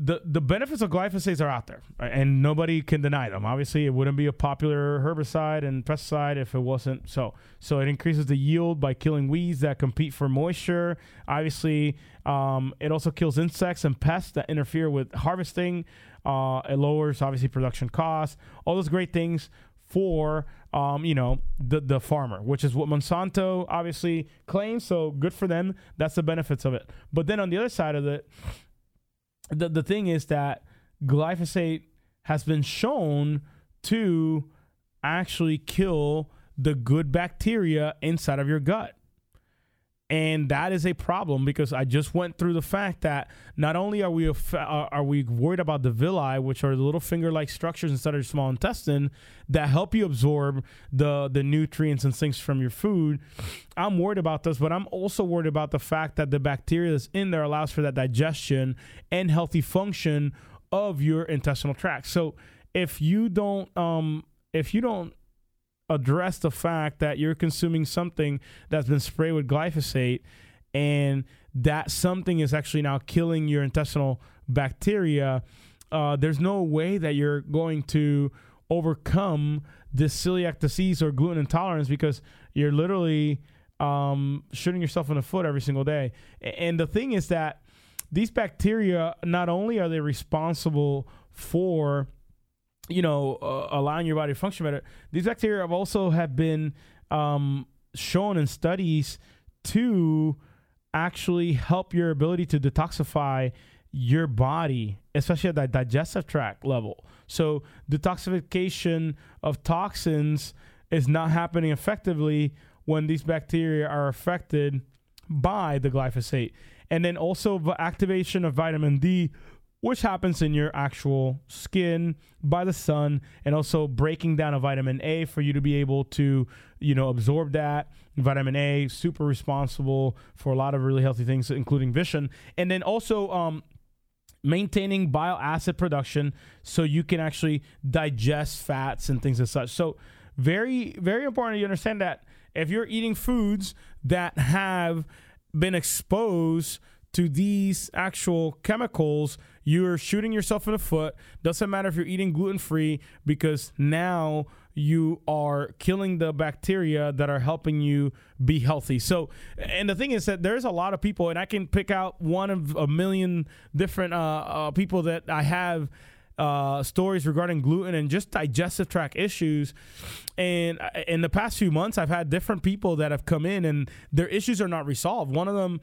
The the benefits of glyphosate are out there, right? And nobody can deny them. Obviously, it wouldn't be a popular herbicide and pesticide if it wasn't so. So it increases the yield by killing weeds that compete for moisture. Obviously, um, it also kills insects and pests that interfere with harvesting. Uh, it lowers, obviously, production costs. All those great things for, um, you know, the, the farmer, which is what Monsanto obviously claims. So good for them. That's the benefits of it. But then on the other side of it, The the thing is that glyphosate has been shown to actually kill the good bacteria inside of your gut. And that is a problem, because I just went through the fact that not only are we are we worried about the villi, which are the little finger-like structures inside of your small intestine that help you absorb the, the nutrients and things from your food. I'm worried about this, but I'm also worried about the fact that the bacteria that's in there allows for that digestion and healthy function of your intestinal tract. So if you don't, um, if you don't, address the fact that you're consuming something that's been sprayed with glyphosate, and that something is actually now killing your intestinal bacteria, uh, there's no way that you're going to overcome this celiac disease or gluten intolerance, because you're literally um, shooting yourself in the foot every single day. And the thing is that these bacteria, not only are they responsible for you know, uh, allowing your body to function better, these bacteria have also have been um, shown in studies to actually help your ability to detoxify your body, especially at that digestive tract level. So detoxification of toxins is not happening effectively when these bacteria are affected by the glyphosate. And then also the activation of vitamin D, which happens in your actual skin by the sun, and also breaking down of vitamin A for you to be able to, you know, absorb that. Vitamin A, super responsible for a lot of really healthy things, including vision. And then also um, maintaining bile acid production so you can actually digest fats and things as such. So very, very important you understand that if you're eating foods that have been exposed to these actual chemicals, you're shooting yourself in the foot. Doesn't matter if you're eating gluten-free, because now you are killing the bacteria that are helping you be healthy. So, and the thing is that there's a lot of people, and I can pick out one of a million different uh, uh, people that I have uh, stories regarding gluten and just digestive tract issues. And in the past few months, I've had different people that have come in and their issues are not resolved. One of them,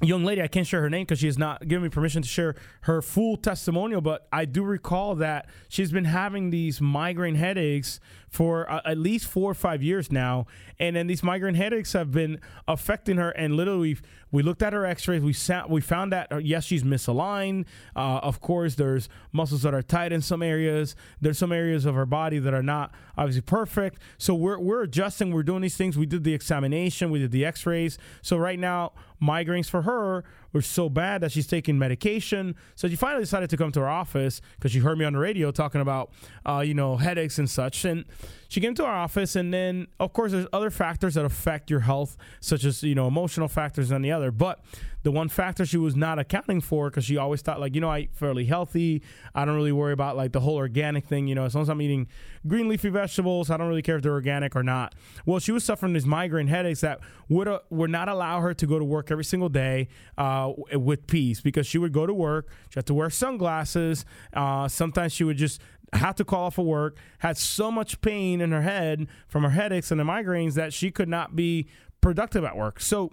young lady, I can't share her name because she has not given me permission to share her full testimonial, but I do recall that she's been having these migraine headaches for uh, at least four or five years now, and then these migraine headaches have been affecting her, and literally we looked at her x-rays, we sat, we found that, uh, yes, she's misaligned. Uh, of course, there's muscles that are tight in some areas. There's some areas of her body that are not obviously perfect, so we're we're adjusting, we're doing these things. We did the examination, we did the x-rays, so right now, migraines for her were so bad that she's taking medication. So she finally decided to come to her office because she heard me on the radio talking about, uh, you know, headaches and such. And she came to our office, and then, of course, there's other factors that affect your health, such as, you know, emotional factors and the other. But the one factor she was not accounting for, because she always thought, like, you know, I eat fairly healthy. I don't really worry about, like, the whole organic thing. You know, as long as I'm eating green leafy vegetables, I don't really care if they're organic or not. Well, she was suffering these migraine headaches that would uh, would not allow her to go to work every single day uh, with peace, because she would go to work, she had to wear sunglasses. Uh, sometimes she would just have to call off of work, had so much pain in her head from her headaches and the migraines that she could not be productive at work. So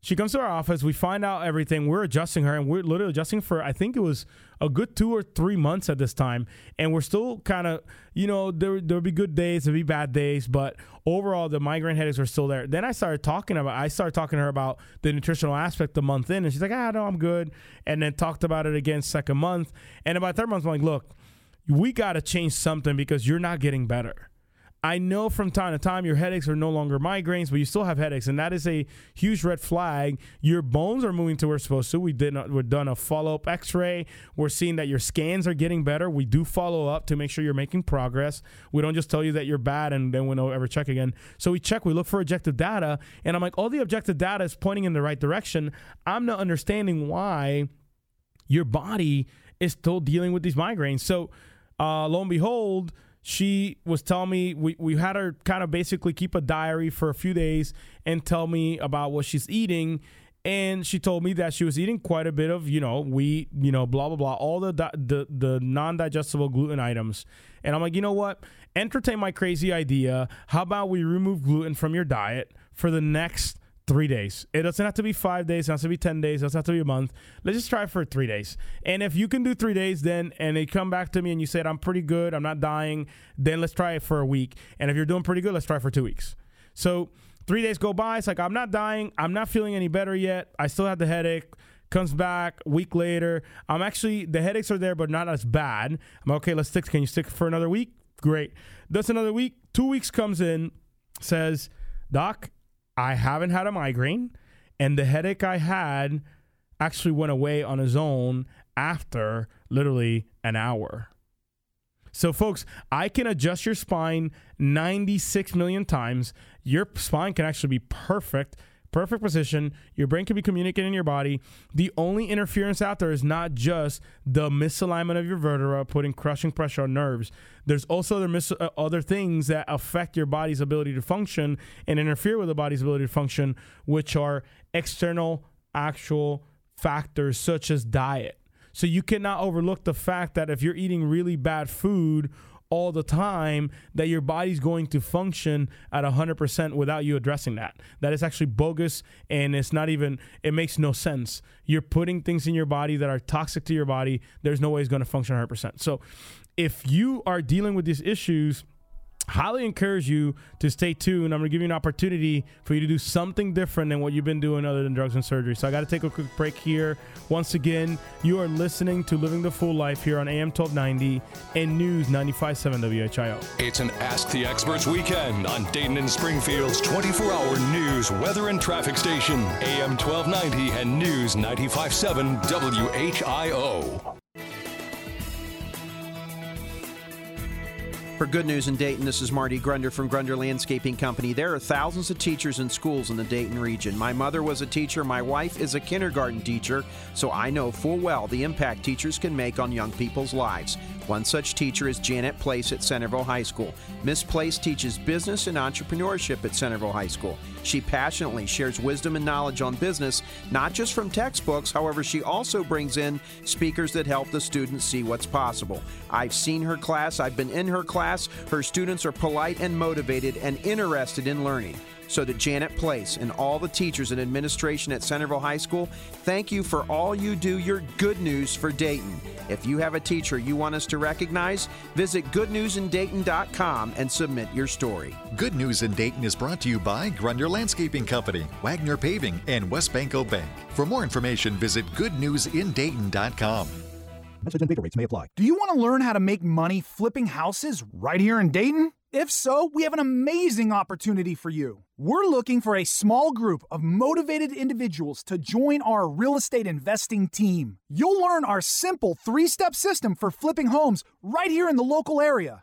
she comes to our office, we find out everything, we're adjusting her, and we're literally adjusting for, I think it was a good two or three months at this time, and we're still kind of, you know, there, there'll be good days, there'll be bad days, but overall, the migraine headaches were still there. Then I started talking about, I started talking to her about the nutritional aspect the month in, and she's like, ah, no, I'm good, and then talked about it again second month, and about third month, I'm like, look, we got to change something because you're not getting better. I know from time to time your headaches are no longer migraines, but you still have headaches, and that is a huge red flag. Your bones are moving to where it's supposed to. We did not, we've done a follow-up x-ray. We're seeing that your scans are getting better. We do follow up to make sure you're making progress. We don't just tell you that you're bad, and then we don't ever check again. So we check, we look for objective data, and I'm like, all the objective data is pointing in the right direction. I'm not understanding why your body is still dealing with these migraines. So uh, lo and behold, she was telling me, we, we had her kind of basically keep a diary for a few days and tell me about what she's eating. And she told me that she was eating quite a bit of, you know, wheat, you know, blah, blah, blah, all the the, the non-digestible gluten items. And I'm like, you know what? Entertain my crazy idea. How about we remove gluten from your diet for the next three days? It doesn't have to be five days. It doesn't have to be ten days. It doesn't have to be a month. Let's just try it for three days. And if you can do three days then, and they come back to me and you said, I'm pretty good, I'm not dying, then let's try it for a week. And if you're doing pretty good, let's try it for two weeks. So three days go by. It's like, I'm not dying. I'm not feeling any better yet. I still have the headache. Comes back a week later. I'm actually, the headaches are there, but not as bad. I'm okay, let's stick. Can you stick for another week? Great. That's another week. Two weeks comes in, says, Doc, I haven't had a migraine, and the headache I had actually went away on its own after literally an hour. So, folks, I can adjust your spine ninety-six million times. Your spine can actually be perfect, perfect position. Your brain can be communicating in your body. The only interference out there is not just the misalignment of your vertebra putting crushing pressure on nerves. There's also other mis- uh, other things that affect your body's ability to function and interfere with the body's ability to function, which are external actual factors such as diet. So you cannot overlook the fact that if you're eating really bad food all the time, that your body's going to function at one hundred percent without you addressing that. That is actually bogus, and it's not even, it makes no sense. You're putting things in your body that are toxic to your body. There's no way it's going to function one hundred percent. So if you are dealing with these issues, highly encourage you to stay tuned. I'm going to give you an opportunity for you to do something different than what you've been doing other than drugs and surgery. So I got to take a quick break here. Once again, you are listening to Living the Full Life here on A M twelve ninety and News ninety-five point seven W H I O. It's an Ask the Experts weekend on Dayton and Springfield's twenty-four hour news, weather, and traffic station, A M twelve ninety and News ninety-five point seven W H I O. For Good News in Dayton, this is Marty Grunder from Grunder Landscaping Company. There are thousands of teachers in schools in the Dayton region. My mother was a teacher. My wife is a kindergarten teacher, so I know full well the impact teachers can make on young people's lives. One such teacher is Janet Place at Centerville High School. Miss Place teaches business and entrepreneurship at Centerville High School. She passionately shares wisdom and knowledge on business, not just from textbooks. However, she also brings in speakers that help the students see what's possible. I've seen her class. I've been in her class. Her students are polite and motivated and interested in learning. So to Janet Place and all the teachers and administration at Centerville High School, thank you for all you do. You're good news for Dayton. If you have a teacher you want us to recognize, visit good news in Dayton dot com and submit your story. Good News in Dayton is brought to you by Grunder Landscaping Company, Wagner Paving, and WesBanco Bank. For more information, visit good news in Dayton dot com. Message and data rates may apply. Do you want to learn how to make money flipping houses right here in Dayton? If so, we have an amazing opportunity for you. We're looking for a small group of motivated individuals to join our real estate investing team. You'll learn our simple three-step system for flipping homes right here in the local area.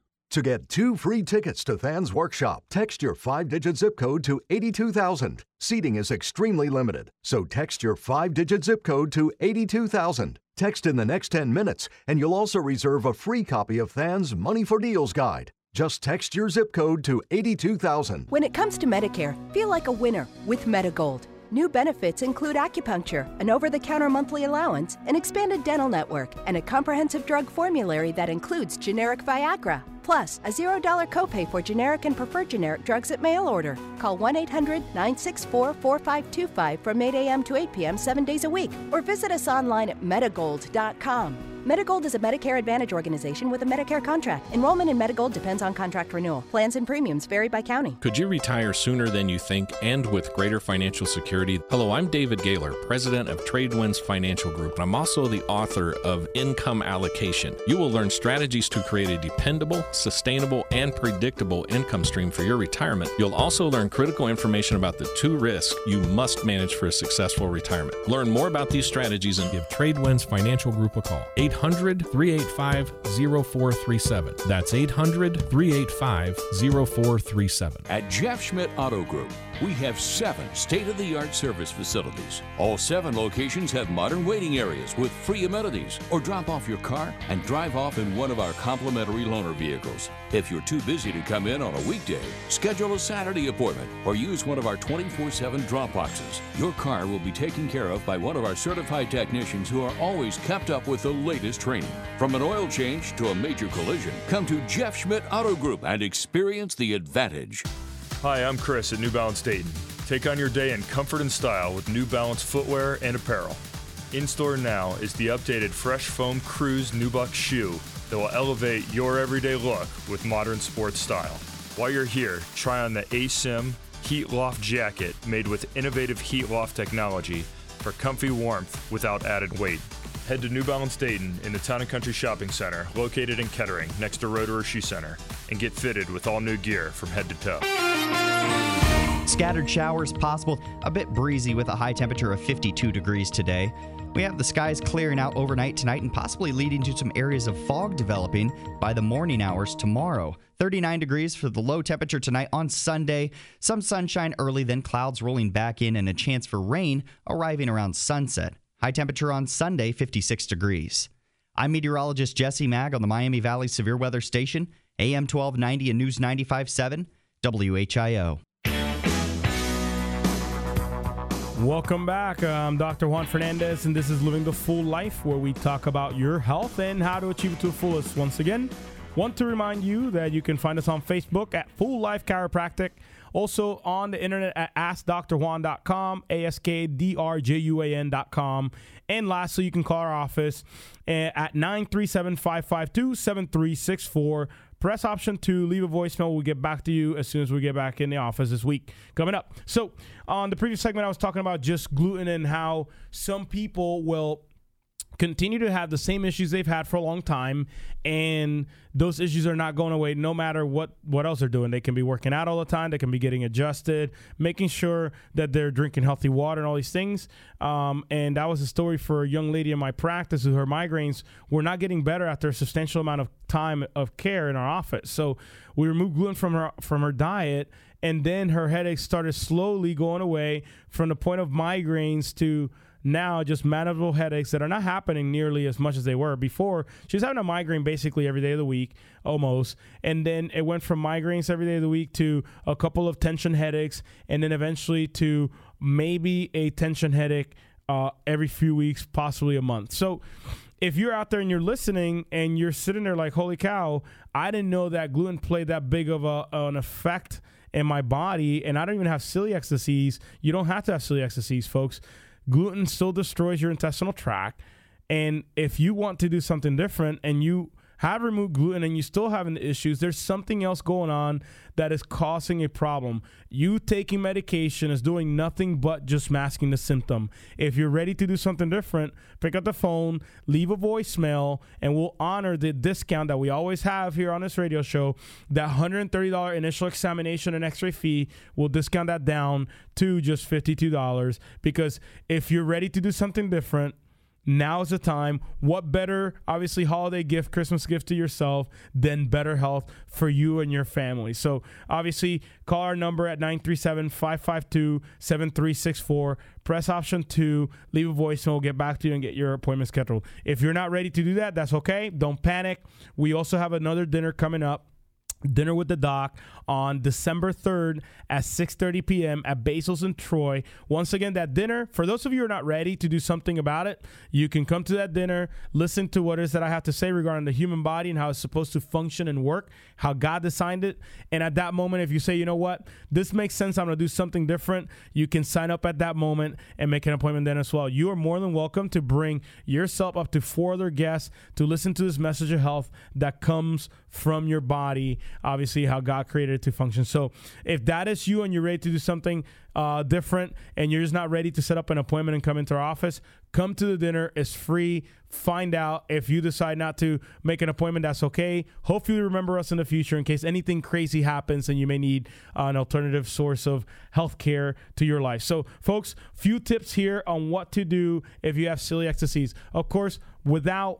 To get two free tickets to Than's workshop, text your five-digit zip code to eighty-two thousand. Seating is extremely limited, so text your five-digit zip code to eighty-two thousand. Text in the next ten minutes, and you'll also reserve a free copy of Than's Money for Deals guide. Just text your zip code to eighty-two thousand. When it comes to Medicare, feel like a winner with Medigold. New benefits include acupuncture, an over-the-counter monthly allowance, an expanded dental network, and a comprehensive drug formulary that includes generic Viagra. Plus, a zero dollar copay for generic and preferred generic drugs at mail order. Call one eight hundred nine six four four five two five from eight a.m. to eight p.m. seven days a week, or visit us online at medigold dot com. Medigold is a Medicare Advantage organization with a Medicare contract. Enrollment in Medigold depends on contract renewal. Plans and premiums vary by county. Could you retire sooner than you think and with greater financial security? Hello, I'm David Gaylor, president of Tradewinds Financial Group, and I'm also the author of Income Allocation. You will learn strategies to create a dependable, sustainable, and predictable income stream for your retirement. You'll also learn critical information about the two risks you must manage for a successful retirement. Learn more about these strategies and give Tradewinds Financial Group a call. eight hundred three eight five oh four three seven. That's eight hundred three eight five oh four three seven. At Jeff Schmidt Auto Group, we have seven state-of-the-art service facilities. All seven locations have modern waiting areas with free amenities, or drop off your car and drive off in one of our complimentary loaner vehicles. If you're too busy to come in on a weekday, schedule a Saturday appointment or use one of our twenty-four seven drop boxes. Your car will be taken care of by one of our certified technicians who are always kept up with the latest training. From an oil change to a major collision, come to Jeff Schmidt Auto Group and experience the advantage. Hi, I'm Chris at New Balance Dayton. Take on your day in comfort and style with New Balance footwear and apparel. In store now is the updated Fresh Foam Cruise Nubuck shoe that will elevate your everyday look with modern sports style. While you're here, try on the A S I M Heat Loft jacket made with innovative Heat Loft technology for comfy warmth without added weight. Head to New Balance Dayton in the Town and Country Shopping Center, located in Kettering, next to Rotorua Shoe Center, and get fitted with all new gear from head to toe. Scattered showers possible, a bit breezy with a high temperature of fifty-two degrees today. We have the skies clearing out overnight tonight and possibly leading to some areas of fog developing by the morning hours tomorrow. thirty-nine degrees for the low temperature tonight on Sunday. Some sunshine early, then clouds rolling back in and a chance for rain arriving around sunset. High temperature on Sunday, fifty-six degrees. I'm meteorologist Jesse Mag on the Miami Valley Severe Weather Station, A M twelve ninety and News ninety-five point seven, W H I O. Welcome back. I'm Doctor Juan Fernandez, and this is Living the Full Life, where we talk about your health and how to achieve it to the fullest. Once again, want to remind you that you can find us on Facebook at Full Life Chiropractic, also on the internet at ask d r juan dot com, A S K D R J U A N dot com. And lastly, you can call our office at nine three seven, five five two, seven three six four. press option two, leave a voicemail. We'll get back to you as soon as we get back in the office this week. Coming up. So on the previous segment, I was talking about just gluten and how some people will continue to have the same issues they've had for a long time, and those issues are not going away no matter what, what else they're doing. They can be working out all the time. They can be getting adjusted, making sure that they're drinking healthy water and all these things. Um, and that was a story for a young lady in my practice who her migraines were not getting better after a substantial amount of time of care in our office. So we removed gluten from her from her diet, and then her headaches started slowly going away from the point of migraines to now just manageable headaches that are not happening nearly as much as they were before. She was having a migraine basically every day of the week, almost. And then it went from migraines every day of the week to a couple of tension headaches, and then eventually to maybe a tension headache uh, every few weeks, possibly a month. So if you're out there and you're listening and you're sitting there like, holy cow, I didn't know that gluten played that big of a, an effect in my body, and I don't even have celiac disease. You don't have to have celiac disease, folks. Gluten still destroys your intestinal tract, and if you want to do something different and you have removed gluten and you still having the issues, there's something else going on that is causing a problem. You taking medication is doing nothing but just masking the symptom. If you're ready to do something different, pick up the phone, leave a voicemail, and we'll honor the discount that we always have here on this radio show. That one hundred thirty dollars initial examination and x-ray fee, we'll discount that down to just fifty-two dollars, because if you're ready to do something different, now is the time. What better, obviously, holiday gift, Christmas gift to yourself than better health for you and your family. So obviously, call our number at nine three seven, five five two, seven three six four. Press option two, leave a voicemail, we'll get back to you and get your appointment scheduled. If you're not ready to do that, that's okay. Don't panic. We also have another dinner coming up. Dinner with the Doc on December third at six thirty p.m. at Basil's in Troy. Once again, that dinner, for those of you who are not ready to do something about it, you can come to that dinner, listen to what it is that I have to say regarding the human body and how it's supposed to function and work, how God designed it. And at that moment, if you say, you know what, this makes sense, I'm going to do something different, you can sign up at that moment and make an appointment then as well. You are more than welcome to bring yourself up to four other guests to listen to this message of health that comes from your body, obviously how God created it to function. So if that is you and you're ready to do something uh, different and you're just not ready to set up an appointment and come into our office, come to the dinner. It's free. Find out. If you decide not to make an appointment, that's okay. Hopefully you remember us in the future in case anything crazy happens and you may need uh, an alternative source of health care to your life. So folks, few tips here on what to do if you have celiac disease. Of course, without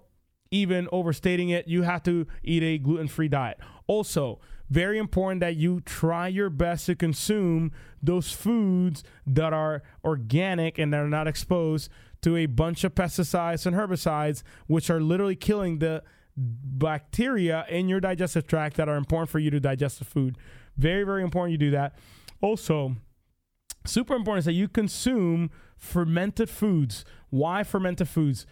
even overstating it, you have to eat a gluten-free diet. Also, very important that you try your best to consume those foods that are organic and that are not exposed to a bunch of pesticides and herbicides, which are literally killing the bacteria in your digestive tract that are important for you to digest the food. Very, very important you do that. Also, super important is that you consume fermented foods. Why fermented foods?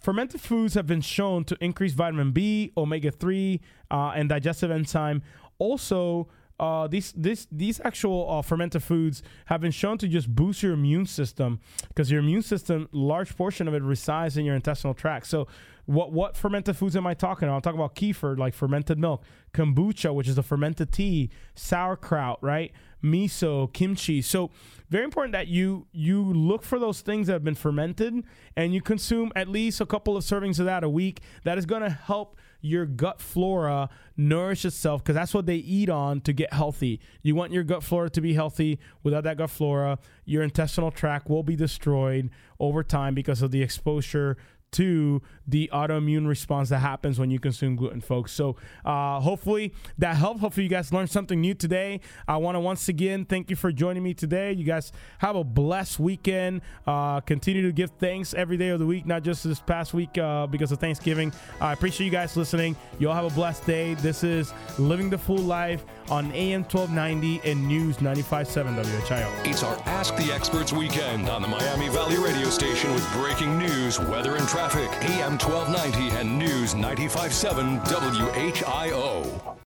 Fermented foods have been shown to increase vitamin B, omega three, uh, and digestive enzyme. Also, uh, these these these actual uh, fermented foods have been shown to just boost your immune system, because your immune system, large portion of it resides in your intestinal tract. So what what fermented foods am I talking about? I'm talking about kefir, like fermented milk, kombucha, which is a fermented tea, sauerkraut, right? Miso, kimchi. So very important that you you look for those things that have been fermented and you consume at least a couple of servings of that a week. That is going to help your gut flora nourish itself, because that's what they eat on to get healthy. You want your gut flora to be healthy. Without that gut flora, your intestinal tract will be destroyed over time because of the exposure to the autoimmune response that happens when you consume gluten, folks. So uh, hopefully that helped. Hopefully you guys learned something new today. I want to once again thank you for joining me today. You guys have a blessed weekend. Uh, continue to give thanks every day of the week, not just this past week uh, because of Thanksgiving. I appreciate you guys listening. You all have a blessed day. This is Living the Full Life on A M twelve ninety and News ninety-five point seven W H I O. It's our Ask the Experts weekend on the Miami Valley radio station with breaking news, weather, and traffic. Traffic, A M twelve ninety and News ninety-five point seven W H I O.